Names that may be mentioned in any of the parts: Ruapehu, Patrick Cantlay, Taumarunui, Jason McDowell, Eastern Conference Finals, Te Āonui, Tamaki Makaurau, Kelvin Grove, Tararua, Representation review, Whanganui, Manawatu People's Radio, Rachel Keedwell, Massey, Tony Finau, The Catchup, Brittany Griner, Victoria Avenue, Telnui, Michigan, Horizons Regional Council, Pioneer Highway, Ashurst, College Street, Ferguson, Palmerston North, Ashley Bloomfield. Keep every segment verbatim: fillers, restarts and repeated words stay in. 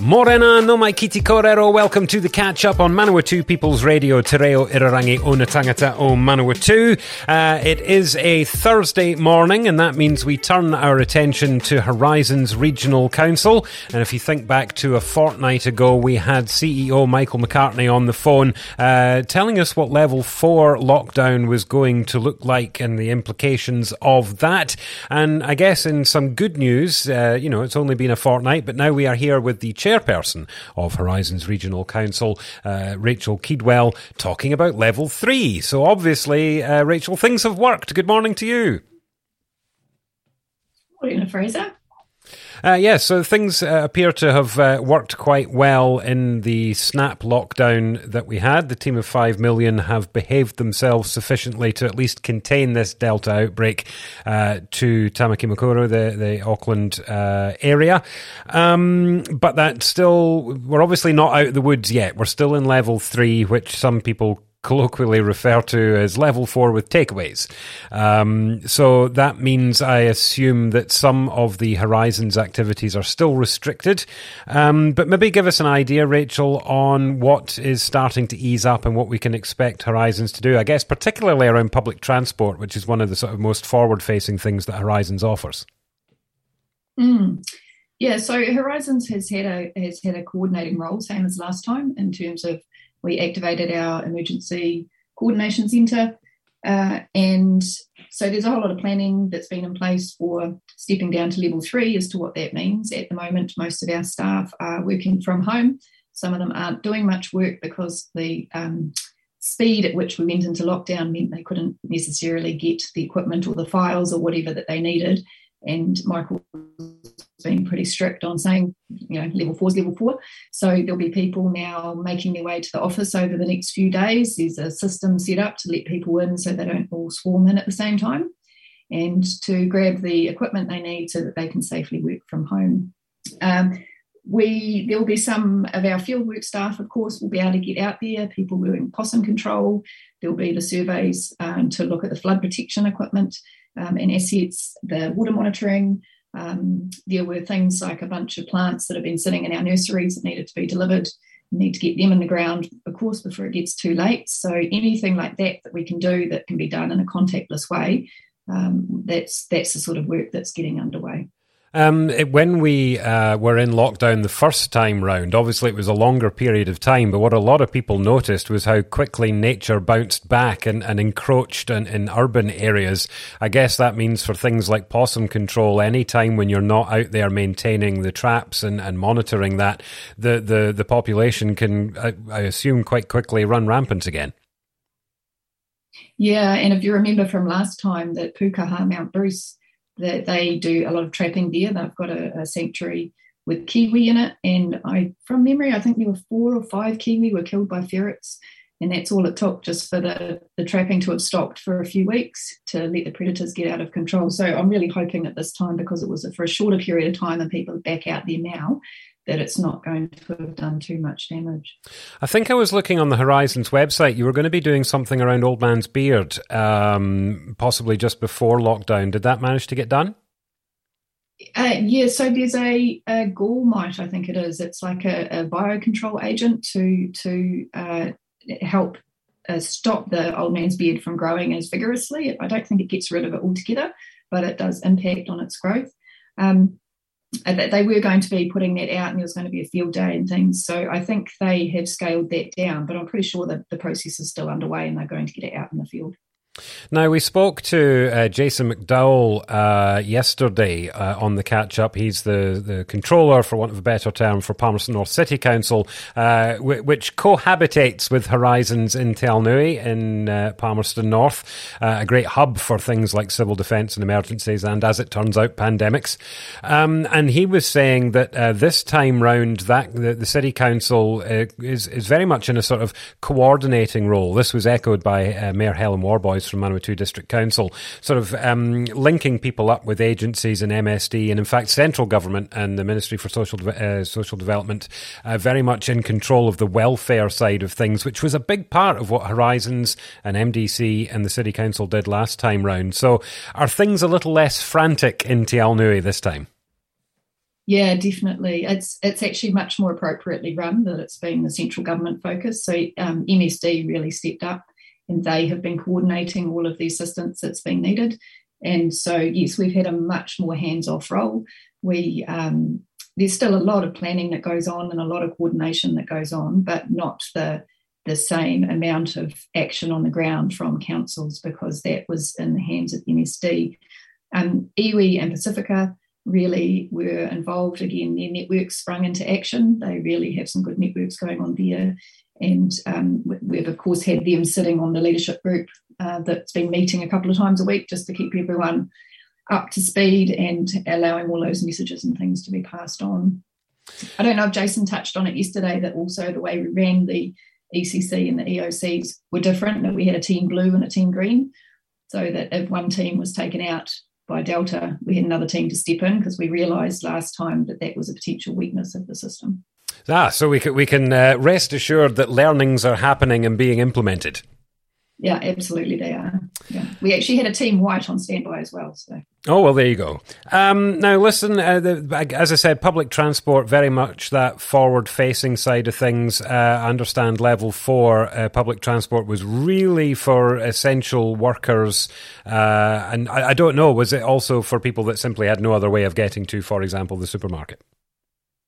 Morena no mai kiti korero. Welcome to the catch-up on Manawatu People's Radio, Te Reo Irarangi o Natangata o Manawatu. Uh, it is a Thursday morning, and that means we turn our attention to Horizons Regional Council. And if you think back to a fortnight ago, we had C E O Michael McCartney on the phone uh, telling us what level four lockdown was going to look like and the implications of that. And I guess in some good news, uh, you know, it's only been a fortnight, but now we are here with the chair Chairperson of Horizons Regional Council, uh, Rachel Keedwell, talking about level three. So obviously, uh, Rachel, things have worked. Good morning to you. Morning, Fraser. Uh, yes, yeah, so things uh, appear to have uh, worked quite well in the snap lockdown that we had. The team of five million have behaved themselves sufficiently to at least contain this Delta outbreak uh, to Tamaki Makaurau, the, the Auckland uh, area. Um, but that still, we're obviously not out of the woods yet. We're still in level three, which some people colloquially refer to as level four with takeaways. Um, so that means I assume that some of the Horizons activities are still restricted. Um, but maybe give us an idea, Rachel, on what is starting to ease up and what we can expect Horizons to do, I guess, particularly around public transport, which is one of the sort of most forward-facing things that Horizons offers. Mm. Yeah, so Horizons has had a has had a coordinating role, same as last time, in terms of we activated our emergency coordination centre, uh, and so there's a whole lot of planning that's been in place for stepping down to level three as to what that means. At the moment, most of our staff are working from home. Some of them aren't doing much work because the um, speed at which we went into lockdown meant they couldn't necessarily get the equipment or the files or whatever that they needed, and Michael's been pretty strict on saying, you know, level four is level four. So there'll be people now making their way to the office over the next few days. There's a system set up to let people in so they don't all swarm in at the same time, and to grab the equipment they need so that they can safely work from home. Um, we there'll be some of our fieldwork staff, of course, will be able to get out there, people doing possum control. There'll be the surveys um, to look at the flood protection equipment Um, and assets, the water monitoring. Um, there were things like a bunch of plants that have been sitting in our nurseries that needed to be delivered. We need to get them in the ground, of course, before it gets too late. So anything like that that we can do that can be done in a contactless way, um, that's that's the sort of work that's getting underway. Um, it, when we uh, were in lockdown the first time round, obviously it was a longer period of time, but what a lot of people noticed was how quickly nature bounced back and, and encroached in, in urban areas. I guess that means for things like possum control, any time when you're not out there maintaining the traps and, and monitoring that, the, the, the population can, I, I assume, quite quickly run rampant again. Yeah, and if you remember from last time that Pukaha Mount Bruce, that they do a lot of trapping there. They've got a, a sanctuary with kiwi in it. And I, from memory, I think there were four or five kiwi were killed by ferrets. And that's all it took just for the, the trapping to have stopped for a few weeks to let the predators get out of control. So I'm really hoping at this time, because it was a, for a shorter period of time and people are back out there now, that it's not going to have done too much damage. I think I was looking on the Horizons website. You were going to be doing something around Old Man's Beard, um, possibly just before lockdown. Did that manage to get done? Uh, yeah, so there's a, a gall mite, I think it is. It's like a, a biocontrol agent to, to uh, help uh, stop the Old Man's Beard from growing as vigorously. I don't think it gets rid of it altogether, but it does impact on its growth. Um They were going to be putting that out and there was going to be a field day and things. So I think they have scaled that down, but I'm pretty sure that the process is still underway and they're going to get it out in the field. Now, we spoke to uh, Jason McDowell uh, yesterday uh, on the catch-up. He's the, the controller, for want of a better term, for Palmerston North City Council, uh, w- which cohabitates with Horizons in Telnui in uh, Palmerston North, uh, a great hub for things like civil defence and emergencies and, as it turns out, pandemics. Um, and he was saying that uh, this time round, that the, the City Council uh, is, is very much in a sort of coordinating role. This was echoed by uh, Mayor Helen Warboys from Manawatu District Council, sort of um, linking people up with agencies and M S D and, in fact, central government and the Ministry for Social De- uh, Social Development, uh, very much in control of the welfare side of things, which was a big part of what Horizons and M D C and the City Council did last time round. So are things a little less frantic in Te Āonui this time? Yeah, definitely. It's it's actually much more appropriately run, that it's been the central government focus. So um, M S D really stepped up, and they have been coordinating all of the assistance that's been needed. And so, yes, we've had a much more hands-off role. We um, there's still a lot of planning that goes on and a lot of coordination that goes on, but not the, the same amount of action on the ground from councils, because that was in the hands of M S D. Um, Iwi and Pacifica really were involved. Again, their networks sprung into action. They really have some good networks going on there. And um, we've, of course, had them sitting on the leadership group uh, that's been meeting a couple of times a week just to keep everyone up to speed and allowing all those messages and things to be passed on. I don't know if Jason touched on it yesterday, that also the way we ran the E C C and the E O Cs were different, that we had a team blue and a team green, so that if one team was taken out by Delta, we had another team to step in, because we realised last time that that was a potential weakness of the system. Ah, so we can, we can uh, rest assured that learnings are happening and being implemented. Yeah, absolutely they are. Yeah. We actually had a team white on standby as well. So. Oh, well, there you go. Um, now, listen, uh, the, as I said, public transport, very much that forward-facing side of things. Uh, I understand level four uh, public transport was really for essential workers. Uh, and I, I don't know, was it also for people that simply had no other way of getting to, for example, the supermarket?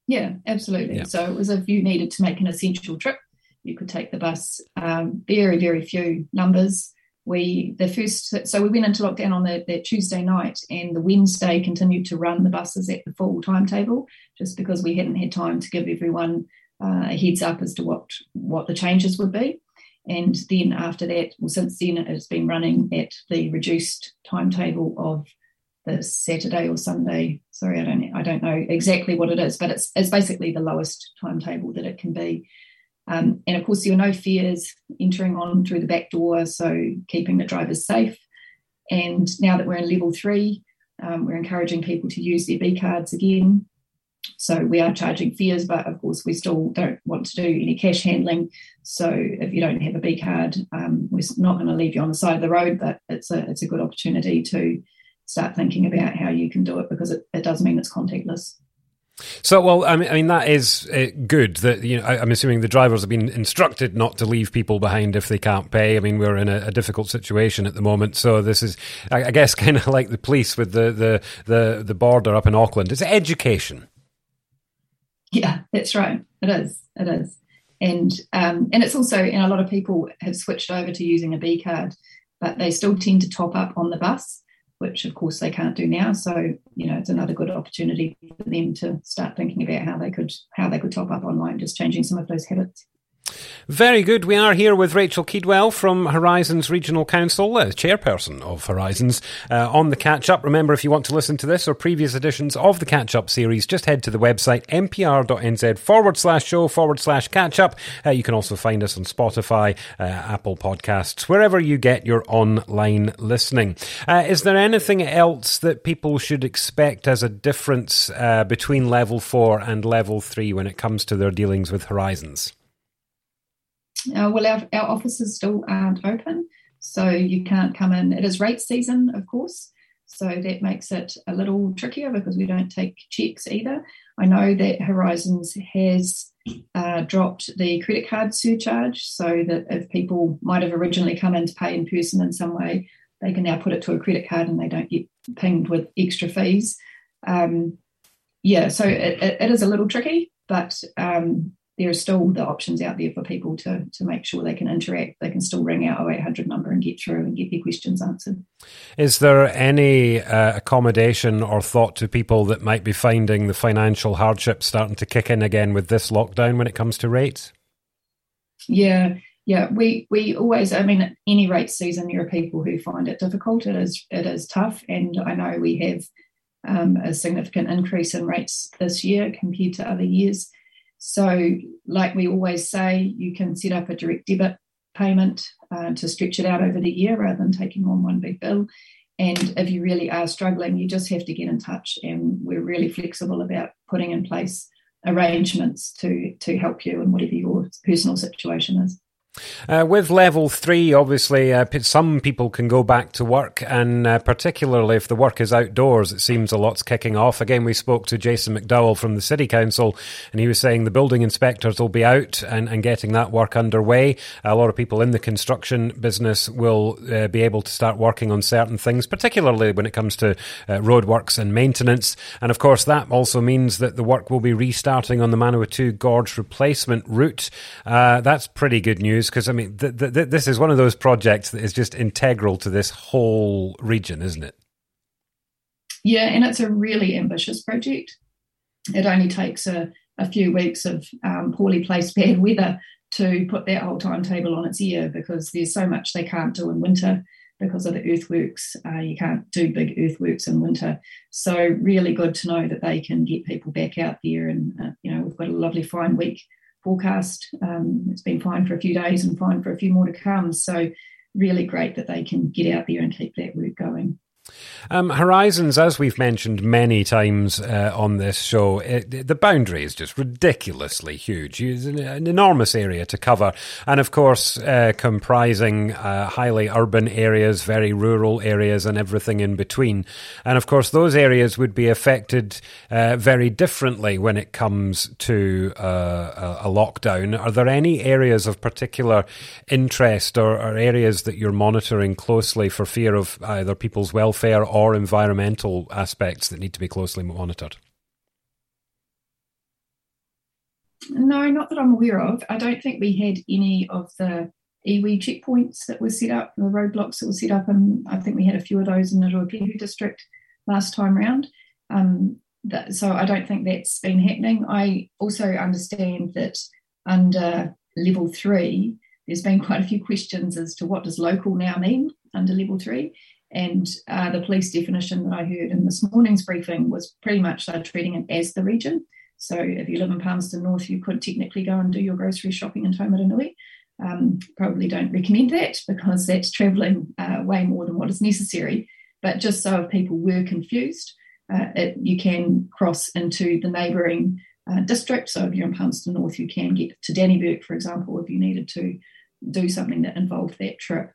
Yeah, absolutely. Yeah. So it was if you needed to make an essential trip, you could take the bus. Um, very, very few numbers. We the first, so we went into lockdown on the, the Tuesday night, and the Wednesday continued to run the buses at the full timetable, just because we hadn't had time to give everyone uh, a heads up as to what, what the changes would be. And then after that, well, since then it has been running at the reduced timetable of the Saturday or Sunday. Sorry, I don't I don't know exactly what it is, but it's it's basically the lowest timetable that it can be. Um, and, of course, there were no fares entering on through the back door, so keeping the drivers safe. And now that we're in level three, um, we're encouraging people to use their B cards again. So we are charging fares, but, of course, we still don't want to do any cash handling. So if you don't have a B card, um, we're not going to leave you on the side of the road, but it's a it's a good opportunity to start thinking about how you can do it, because it, it does mean it's contactless. So, well, I mean, I mean that is uh, good. That you know, I, I'm assuming the drivers have been instructed not to leave people behind if they can't pay. I mean, we're in a, a difficult situation at the moment, so this is, I, I guess, kind of like the police with the, the the the border up in Auckland. It's education. Yeah, that's right. It is. It is, and um, and it's also, and a lot of people have switched over to using a B card, but they still tend to top up on the bus, which, of course, they can't do now. So, you know, it's another good opportunity for them to start thinking about how they could how they could top up online, just changing some of those habits. Very good. We are here with Rachel Keedwell from Horizons Regional Council, uh, chairperson of Horizons, uh, on The Catch-Up. Remember, if you want to listen to this or previous editions of The Catch-Up series, just head to the website npr.nz forward slash show forward slash catch-up. Uh, you can also find us on Spotify, uh, Apple Podcasts, wherever you get your online listening. Uh, is there anything else that people should expect as a difference uh, between Level four and Level three when it comes to their dealings with Horizons? Uh, well, our, our offices still aren't open, so you can't come in. It is rate season, of course, so that makes it a little trickier because we don't take cheques either. I know that Horizons has uh, dropped the credit card surcharge, so that if people might have originally come in to pay in person in some way, they can now put it to a credit card and they don't get pinged with extra fees. Um, yeah, so it, it, it is a little tricky, but... Um, there are still the options out there for people to, to make sure they can interact. They can still ring our oh eight hundred number and get through and get their questions answered. Is there any uh, accommodation or thought to people that might be finding the financial hardship starting to kick in again with this lockdown when it comes to rates? Yeah, yeah. We we always, I mean, at any rate season, there are people who find it difficult. It is, it is tough. And I know we have um, a significant increase in rates this year compared to other years. So, like we always say, you can set up a direct debit payment uh, to stretch it out over the year rather than taking on one big bill. And if you really are struggling, you just have to get in touch. And we're really flexible about putting in place arrangements to, to help you in whatever your personal situation is. Uh, with level three, obviously, uh, some people can go back to work, and uh, particularly if the work is outdoors, it seems a lot's kicking off. Again, we spoke to Jason McDowell from the City Council, and he was saying the building inspectors will be out and, and getting that work underway. A lot of people in the construction business will uh, be able to start working on certain things, particularly when it comes to uh, roadworks and maintenance. And of course, that also means that the work will be restarting on the Manawatu Gorge replacement route. Uh, that's pretty good news. Because, I mean, th- th- this is one of those projects that is just integral to this whole region, isn't it? Yeah, and it's a really ambitious project. It only takes a, a few weeks of um, poorly placed bad weather to put that whole timetable on its ear, because there's so much they can't do in winter because of the earthworks. Uh, you can't do big earthworks in winter. So really good to know that they can get people back out there. And, uh, you know, we've got a lovely fine week forecast. Um, it's been fine for a few days and fine for a few more to come. So really great that they can get out there and keep that work going. Um, Horizons, as we've mentioned many times uh, on this show, it, the boundary is just ridiculously huge. It's an, an enormous area to cover, and of course uh, comprising uh, highly urban areas, very rural areas, and everything in between. And of course those areas would be affected uh, very differently when it comes to uh, a, a lockdown. Are there any areas of particular interest or, or areas that you're monitoring closely for fear of either people's welfare Welfare or environmental aspects that need to be closely monitored? No, not that I'm aware of. I don't think we had any of the iwi checkpoints that were set up, the roadblocks that were set up, and I think we had a few of those in the Ruapehu district last time round. Um, that, so I don't think that's been happening. I also understand that under level three, there's been quite a few questions as to what does local now mean under level three. And uh, the police definition that I heard in this morning's briefing was pretty much they're treating it as the region. So if you live in Palmerston North, you could technically go and do your grocery shopping in Taumarunui. Um, probably don't recommend that because that's travelling uh, way more than what is necessary. But just so if people were confused, uh, it, you can cross into the neighbouring uh, district. So if you're in Palmerston North, you can get to Dannyburg, for example, if you needed to do something that involved that trip.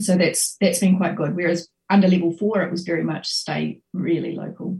So that's that's been quite good. Whereas under level four, it was very much stay really local.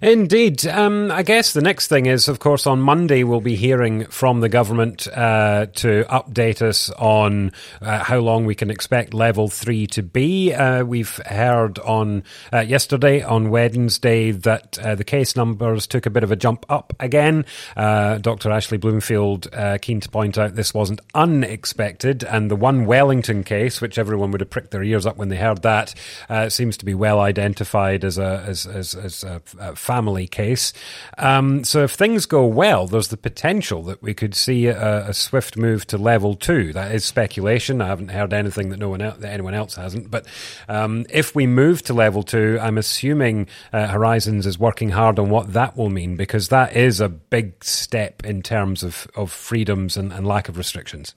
Indeed. Um, I guess the next thing is, of course, on Monday we'll be hearing from the government uh, to update us on uh, how long we can expect level three to be. Uh, we've heard on uh, yesterday, on Wednesday, that uh, the case numbers took a bit of a jump up again. Uh, Doctor Ashley Bloomfield uh, keen to point out this wasn't unexpected, and the one Wellington case, which everyone would have pricked their ears up when they heard that, uh, seems to be well identified as a as as, as a family case. Um, so if things go well, there's the potential that we could see a, a swift move to level two. That is speculation. I haven't heard anything that no one el- that anyone else hasn't. But um, if we move to level two, I'm assuming uh, Horizons is working hard on what that will mean, because that is a big step in terms of, of freedoms and, and lack of restrictions.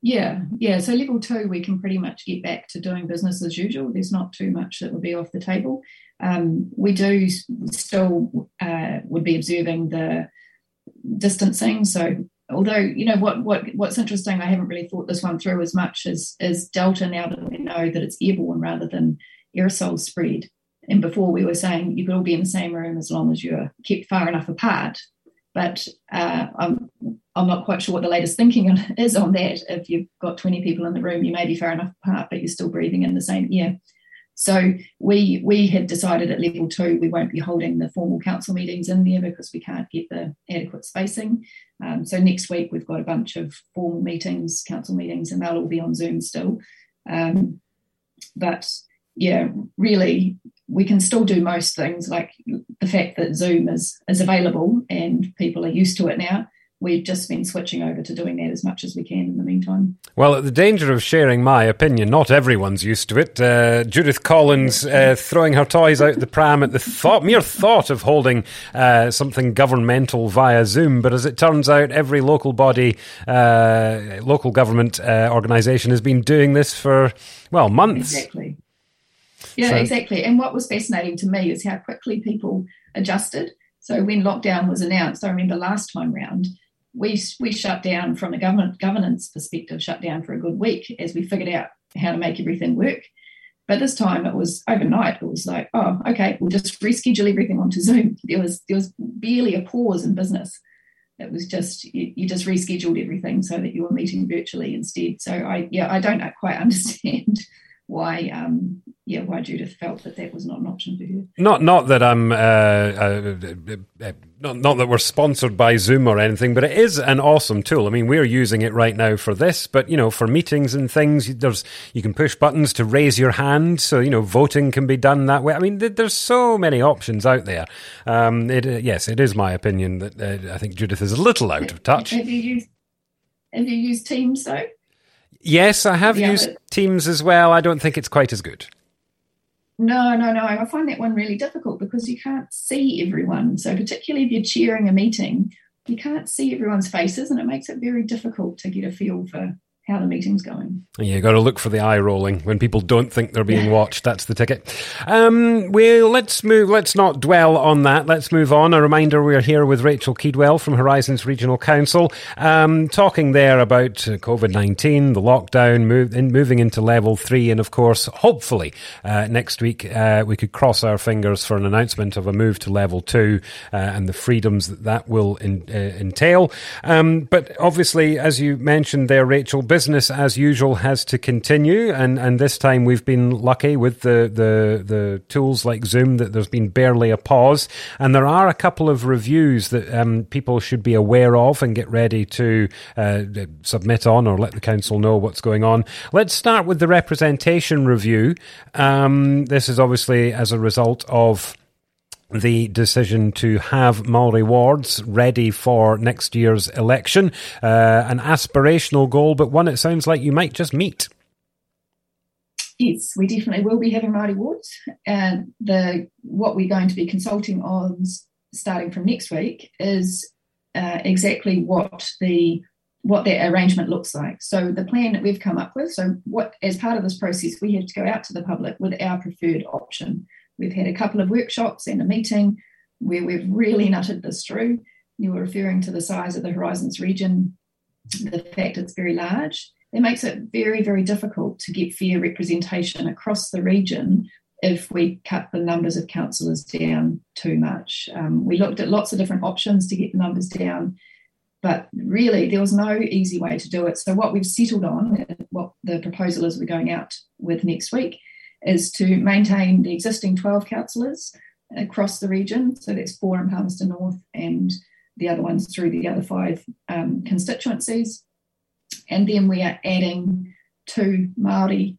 Yeah, yeah. So level two, we can pretty much get back to doing business as usual. There's not too much that would be off the table. Um, we do still uh, would be observing the distancing. So although, you know, what what what's interesting, I haven't really thought this one through as much, is, is Delta, now that we know that it's airborne rather than aerosol spread. And before we were saying you could all be in the same room as long as you're kept far enough apart. But uh, I'm I'm not quite sure what the latest thinking is on that. If you've got twenty people in the room, you may be far enough apart, but you're still breathing in the same air. So we we had decided at level two we won't be holding the formal council meetings in there because we can't get the adequate spacing. Um, so next week we've got a bunch of formal meetings, council meetings, and they'll all be on Zoom still. Um, but, yeah, really we can still do most things. Like the fact that Zoom is, is available and people are used to it now, we've just been switching over to doing that as much as we can in the meantime. Well, at the danger of sharing my opinion, not everyone's used to it. Uh, Judith Collins uh, throwing her toys out the pram at the thought, mere thought of holding uh, something governmental via Zoom. But as it turns out, every local body, uh, local government uh, organisation has been doing this for, well, months. Exactly. Yeah, so. exactly. And what was fascinating to me is how quickly people adjusted. So when lockdown was announced, I remember last time round, We we shut down from a government governance perspective, shut down for a good week as we figured out how to make everything work. But this time it was overnight. It was like, oh, okay, we'll just reschedule everything onto Zoom. There was there was barely a pause in business. It was just, you, you just rescheduled everything so that you were meeting virtually instead. So I yeah I don't quite understand why um yeah why Judith felt that that was not an option for her. Not not that I'm uh, uh, uh, uh not not that we're sponsored by Zoom or anything, but it is an awesome tool. I mean, we're using it right now for this, but you know, for meetings and things, there's you can push buttons to raise your hand, so you know, voting can be done that way. I mean, there's so many options out there. Um, it uh, yes, it is my opinion that uh, I think Judith is a little out of touch. Have you used Have you used Teams though? Yes, I have yeah, used Teams as well. I don't think it's quite as good. No, no, no. I find that one really difficult because you can't see everyone. So particularly if you're chairing a meeting, you can't see everyone's faces, and it makes it very difficult to get a feel for how the meeting's going. Yeah, you've got to look for the eye rolling when people don't think they're being watched. That's the ticket. Um, well, let's move. Let's not dwell on that. Let's move on. A reminder, we're here with Rachel Keedwell from Horizons Regional Council, um, talking there about COVID nineteen, the lockdown, move, in, moving into level three, and of course, hopefully, uh, next week, uh, we could cross our fingers for an announcement of a move to level two uh, and the freedoms that that will in, uh, entail. Um, but obviously, as you mentioned there, Rachel, business as usual has to continue, and, and this time we've been lucky with the, the, the tools like Zoom that there's been barely a pause, and there are a couple of reviews that um, people should be aware of and get ready to uh, submit on or let the council know what's going on. Let's start with the representation review. Um, this is obviously as a result of the decision to have Māori wards ready for next year's election, uh, an aspirational goal, but one it sounds like you might just meet. Yes, we definitely will be having Māori wards. And the what we're going to be consulting on starting from next week is uh, exactly what the what that arrangement looks like. So the plan that we've come up with, so what as part of this process, we have to go out to the public with our preferred option. We've had a couple of workshops and a meeting where we've really nutted this through. You were referring to the size of the Horizons region, the fact it's very large. It makes it very, very difficult to get fair representation across the region if we cut the numbers of councillors down too much. Um, we looked at lots of different options to get the numbers down, but really there was no easy way to do it. So what we've settled on, what the proposal is we're going out with next week, is to maintain the existing twelve councillors across the region. So that's four in Palmerston North and the other ones through the other five um, constituencies. And then we are adding two Māori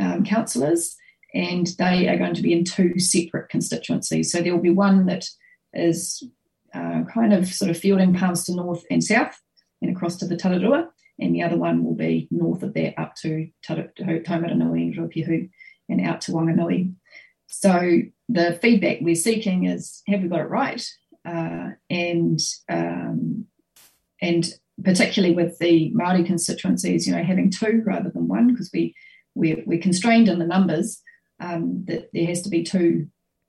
um, councillors, and they are going to be in two separate constituencies. So there will be one that is uh, kind of sort of fielding Palmerston North and South and across to the Tararua, and the other one will be north of that up to Taumarunui and Ruapehu and out to Whanganui. So the feedback we're seeking is, have we got it right? Uh, and um, and particularly with the Māori constituencies, you know, having two rather than one, because we, we, we're constrained in the numbers, um, that there has to be two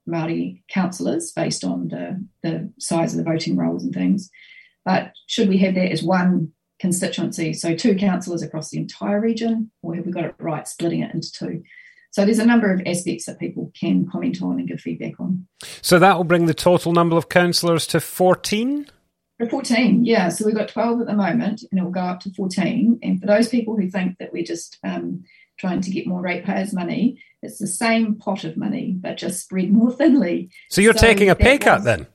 Māori councillors based on the, the size of the voting rolls and things. But should we have that as one constituency, so two councillors across the entire region, or have we got it right, splitting it into two? So there's a number of aspects that people can comment on and give feedback on. So that will bring the total number of councillors to fourteen? fourteen, yeah. So we've got twelve at the moment, and it will go up to fourteen. And for those people who think that we're just um, trying to get more ratepayers' money, It's the same pot of money, but just spread more thinly. So you're so taking a pay cut was, then?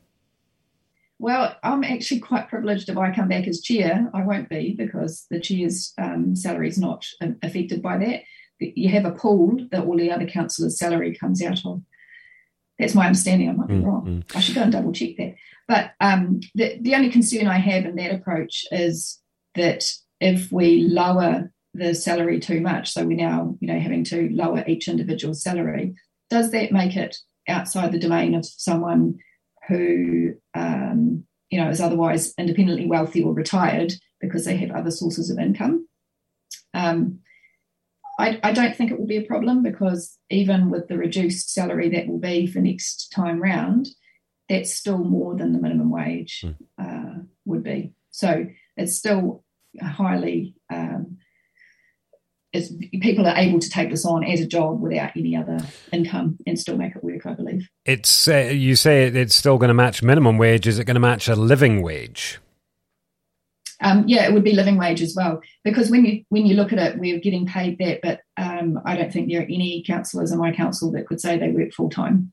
Well, I'm actually quite privileged if I come back as chair. I won't be, because the chair's um, salary is not affected by that. You have a pool that all the other councillors' salary comes out of. That's my understanding. I might be mm, wrong. Mm. I should go and double check that. But um, the, the only concern I have in that approach is that if we lower the salary too much, so we're now, you know, having to lower each individual salary, does that make it outside the domain of someone who, um, you know, is otherwise independently wealthy or retired because they have other sources of income? Um, I, I don't think it will be a problem, because even with the reduced salary that will be for next time round, that's still more than the minimum wage uh, would be. So it's still highly... Um, Is people are able to take this on as a job without any other income and still make it work, I believe. It's uh, you say it's still going to match minimum wage. Is it going to match a living wage? Um, yeah, it would be living wage as well, because when you when you look at it, we're getting paid that, but um, I don't think there are any councillors in my council that could say they work full time.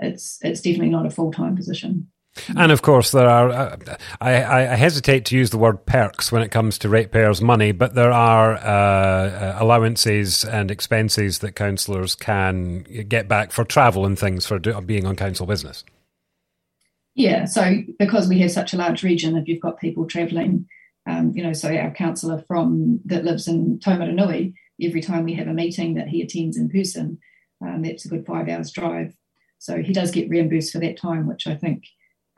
It's it's definitely not a full time position. And, of course, there are, uh, I, I hesitate to use the word perks when it comes to ratepayers' money, but there are uh, allowances and expenses that councillors can get back for travel and things for do, being on council business. Yeah, so because we have such a large region, if you've got people travelling, um, you know, so our councillor from that lives in Taumarunui, every time we have a meeting that he attends in person, um, that's a good five hours drive. So he does get reimbursed for that time, which I think...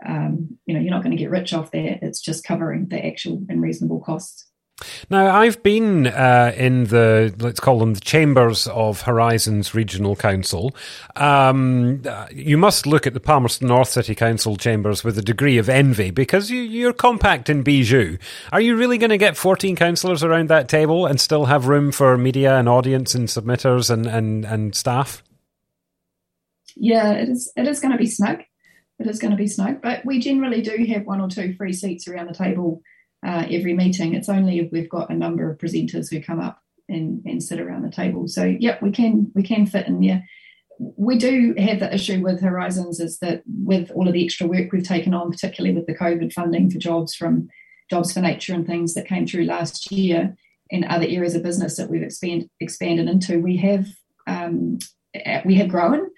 Um, you know, you're not going to get rich off that. It's just covering the actual and reasonable costs. Now, I've been uh, in the, let's call them the chambers of Horizons Regional Council. Um, you must look at the Palmerston North City Council chambers with a degree of envy, because you, you're compact in bijou. Are you really going to get fourteen councillors around that table and still have room for media and audience and submitters and, and, and staff? Yeah, it is. It is going to be snug. It is going to be snug, but we generally do have one or two free seats around the table uh, every meeting. It's only if we've got a number of presenters who come up and, and sit around the table. So, yep, we can we can fit in there. We do have the issue with Horizons is that with all of the extra work we've taken on, particularly with the COVID funding for jobs from Jobs for Nature and things that came through last year, and other areas of business that we've expand, expanded into, we have um, we have grown.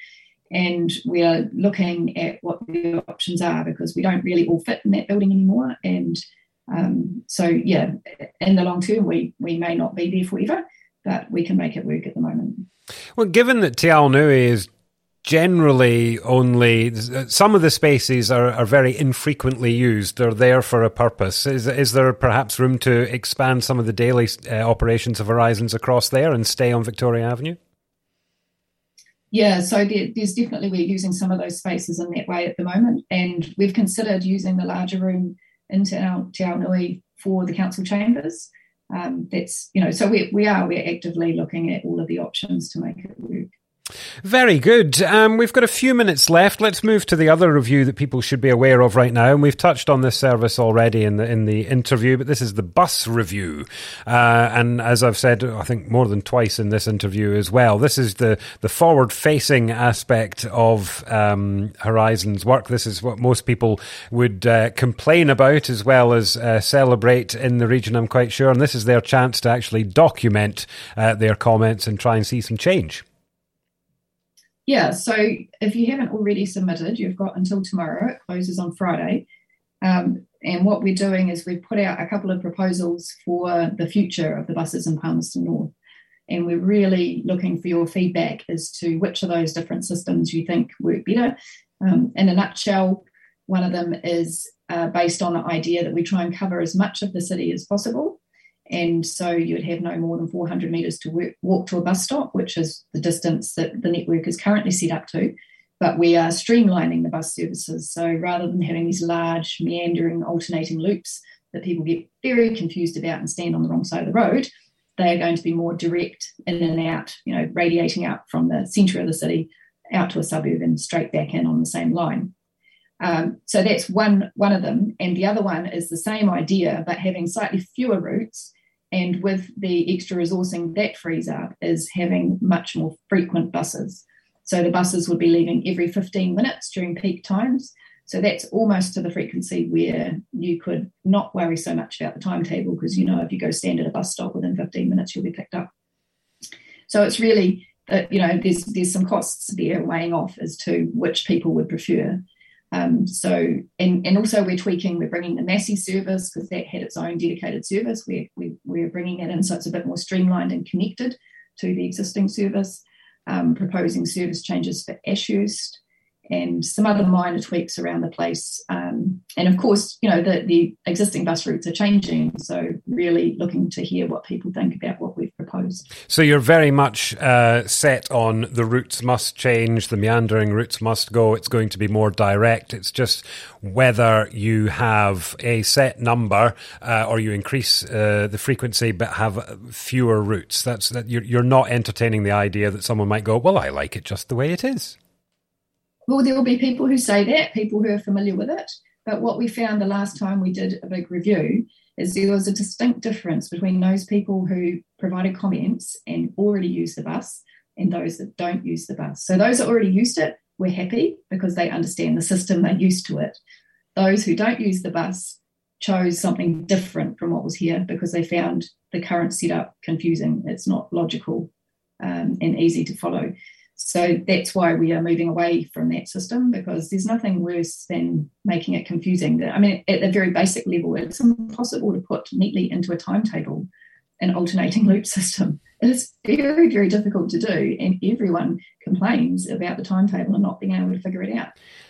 And we are looking at what the options are, because we don't really all fit in that building anymore. And um, so, yeah, in the long term, we, we may not be there forever, but we can make it work at the moment. Well, given that Te Āonui is generally only, some of the spaces are, are very infrequently used. They're there for a purpose. Is, is there perhaps room to expand some of the daily uh, operations of Horizons across there and stay on Victoria Avenue? Yeah, so there, there's definitely, we're using some of those spaces in that way at the moment, and we've considered using the larger room into our Te Āonui for the council chambers. Um, that's, you know, so we we are, we're actively looking at all of the options to make it work. Very good. Um, we've got a few minutes left. Let's move to the other review that people should be aware of right now. And we've touched on this service already in the in the interview, but this is the bus review. Uh, and as I've said, I think more than twice in this interview as well, this is the, the forward-facing aspect of um, Horizons work. This is what most people would uh, complain about as well as uh, celebrate in the region, I'm quite sure. And this is their chance to actually document uh, their comments and try and see some change. Yeah, so if you haven't already submitted, you've got until tomorrow. It closes on Friday. Um, and what we're doing is we've put out a couple of proposals for the future of the buses in Palmerston North. And we're really looking for your feedback as to which of those different systems you think work better. Um, in a nutshell, one of them is uh, based on the idea that we try and cover as much of the city as possible. And so you'd have no more than four hundred metres to work, walk to a bus stop, which is the distance that the network is currently set up to. But we are streamlining the bus services. So rather than having these large, meandering, alternating loops that people get very confused about and stand on the wrong side of the road, they are going to be more direct in and out, you know, radiating out from the centre of the city out to a suburb and straight back in on the same line. Um, so that's one, one of them. And the other one is the same idea, but having slightly fewer routes And with the extra resourcing that frees up is having much more frequent buses. So the buses would be leaving every fifteen minutes during peak times. So that's almost to the frequency where you could not worry so much about the timetable, because you know if you go stand at a bus stop within fifteen minutes, you'll be picked up. So it's really, uh, you know, there's there's some costs there weighing off as to which people would prefer. Um, so and, and also we're tweaking, we're bringing the Massey service, because that had its own dedicated service. We're, we, we're bringing that in so it's a bit more streamlined and connected to the existing service, um, proposing service changes for Ashurst and some other minor tweaks around the place. Um, and, of course, you know, the, the existing bus routes are changing, so really looking to hear what people think about what we've proposed. So you're very much uh, set on the routes must change, the meandering routes must go, it's going to be more direct. It's just whether you have a set number uh, or you increase uh, the frequency but have fewer routes. That's that you're, you're not entertaining the idea that someone might go, well, I like it just the way it is. Well, there will be people who say that, people who are familiar with it. But what we found the last time we did a big review is there was a distinct difference between those people who provided comments and already use the bus and those that don't use the bus. So those that already used it were happy because they understand the system, they're used to it. Those who don't use the bus chose something different from what was here because they found the current setup confusing. It's not logical um, and easy to follow. So that's why we are moving away from that system, because there's nothing worse than making it confusing. I mean, at a very basic level, it's impossible to put neatly into a timetable an alternating loop system. It's very, very difficult to do, and everyone complains about the timetable and not being able to figure it out.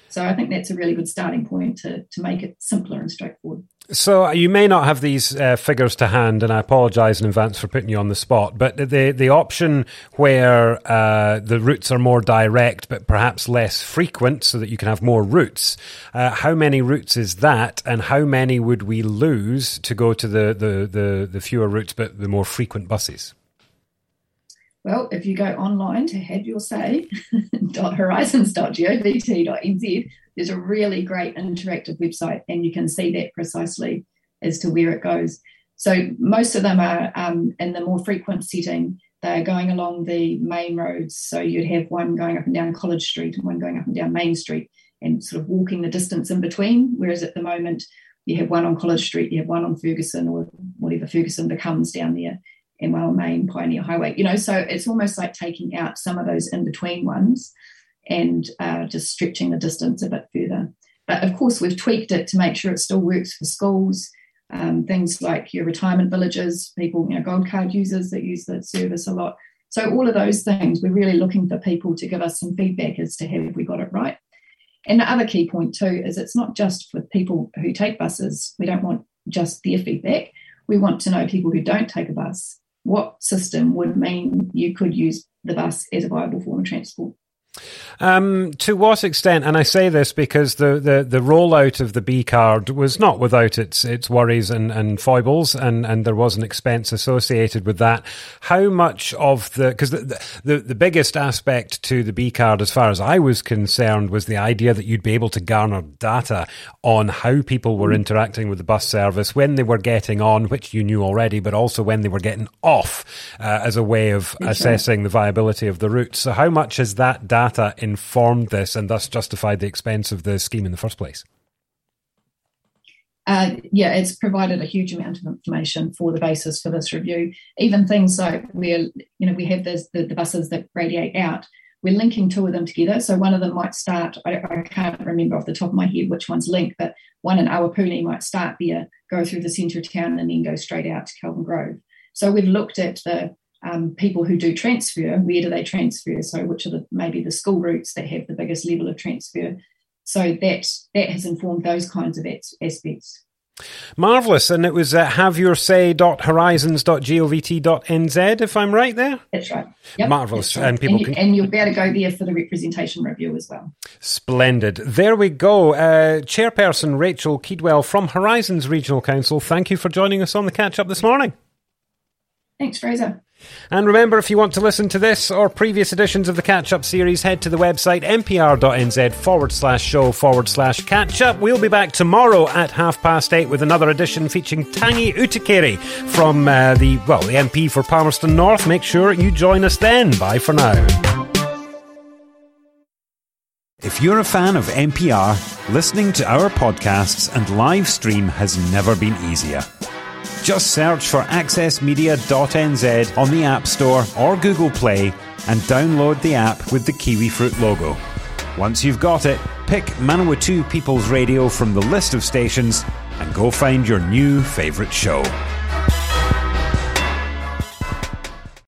So I think that's a really good starting point to, to make it simpler and straightforward. So you may not have these uh, figures to hand, and I apologise in advance for putting you on the spot, but the the option where uh, the routes are more direct but perhaps less frequent so that you can have more routes, uh, how many routes is that, and how many would we lose to go to the, the, the, the fewer routes but the more frequent buses? Well, if you go online to have your say, horizons dot govt dot n z, there's a really great interactive website and you can see that precisely as to where it goes. So most of them are um, in the more frequent setting. They're going along the main roads. So you'd have one going up and down College Street and one going up and down Main Street and sort of walking the distance in between, whereas at the moment you have one on College Street, you have one on Ferguson or whatever Ferguson becomes down there, and one on Main Pioneer Highway, you know, so it's almost like taking out some of those in-between ones and uh, just stretching the distance a bit further. But, of course, we've tweaked it to make sure it still works for schools, um, things like your retirement villages, people, you know, gold card users that use the service a lot. So all of those things, we're really looking for people to give us some feedback as to have we got it right. And the other key point, too, is it's not just for people who take buses. We don't want just their feedback. We want to know people who don't take a bus. What system would mean you could use the bus as a viable form of transport? Um, to what extent, and I say this because the, the, the rollout of the B card was not without its its worries and, and foibles, and, and there was an expense associated with that. How much of the, because the, the, the biggest aspect to the B card, as far as I was concerned, was the idea that you'd be able to garner data on how people were interacting with the bus service, when they were getting on, which you knew already, but also when they were getting off uh, as a way of That's assessing right. the viability of the route. So how much is that data informed this and thus justified the expense of the scheme in the first place? Uh, yeah, it's provided a huge amount of information for the basis for this review. Even things like we're, you know, we have this, the, the buses that radiate out, we're linking two of them together. So one of them might start, I, I can't remember off the top of my head which one's linked, but one in Awapuni might start there, go through the centre of town and then go straight out to Kelvin Grove. So we've looked at the Um, people who do transfer, where do they transfer? So which are the, maybe the school routes that have the biggest level of transfer? So that that has informed those kinds of aspects. Marvellous. And it was uh, have your say dot horizons dot govt dot n z, if I'm right there? That's right. Yep, Marvellous. That's right. And, people and, you, can... and you'll be able to go there for the representation review as well. Splendid. There we go. Uh, Chairperson Rachel Keedwell from Horizons Regional Council, thank you for joining us on the catch-up this morning. Thanks, Fraser. And remember, if you want to listen to this or previous editions of the Catch Up series, head to the website npr.nz forward slash show forward slash catch up. We'll be back tomorrow at half past eight with another edition featuring Tangi Utikere from uh, the, well, the M P for Palmerston North. Make sure you join us then. Bye for now. If you're a fan of N P R, listening to our podcasts and live stream has never been easier. Just search for access media dot n z on the App Store or Google Play and download the app with the kiwifruit logo. Once you've got it, pick Manawatu People's Radio from the list of stations and go find your new favourite show.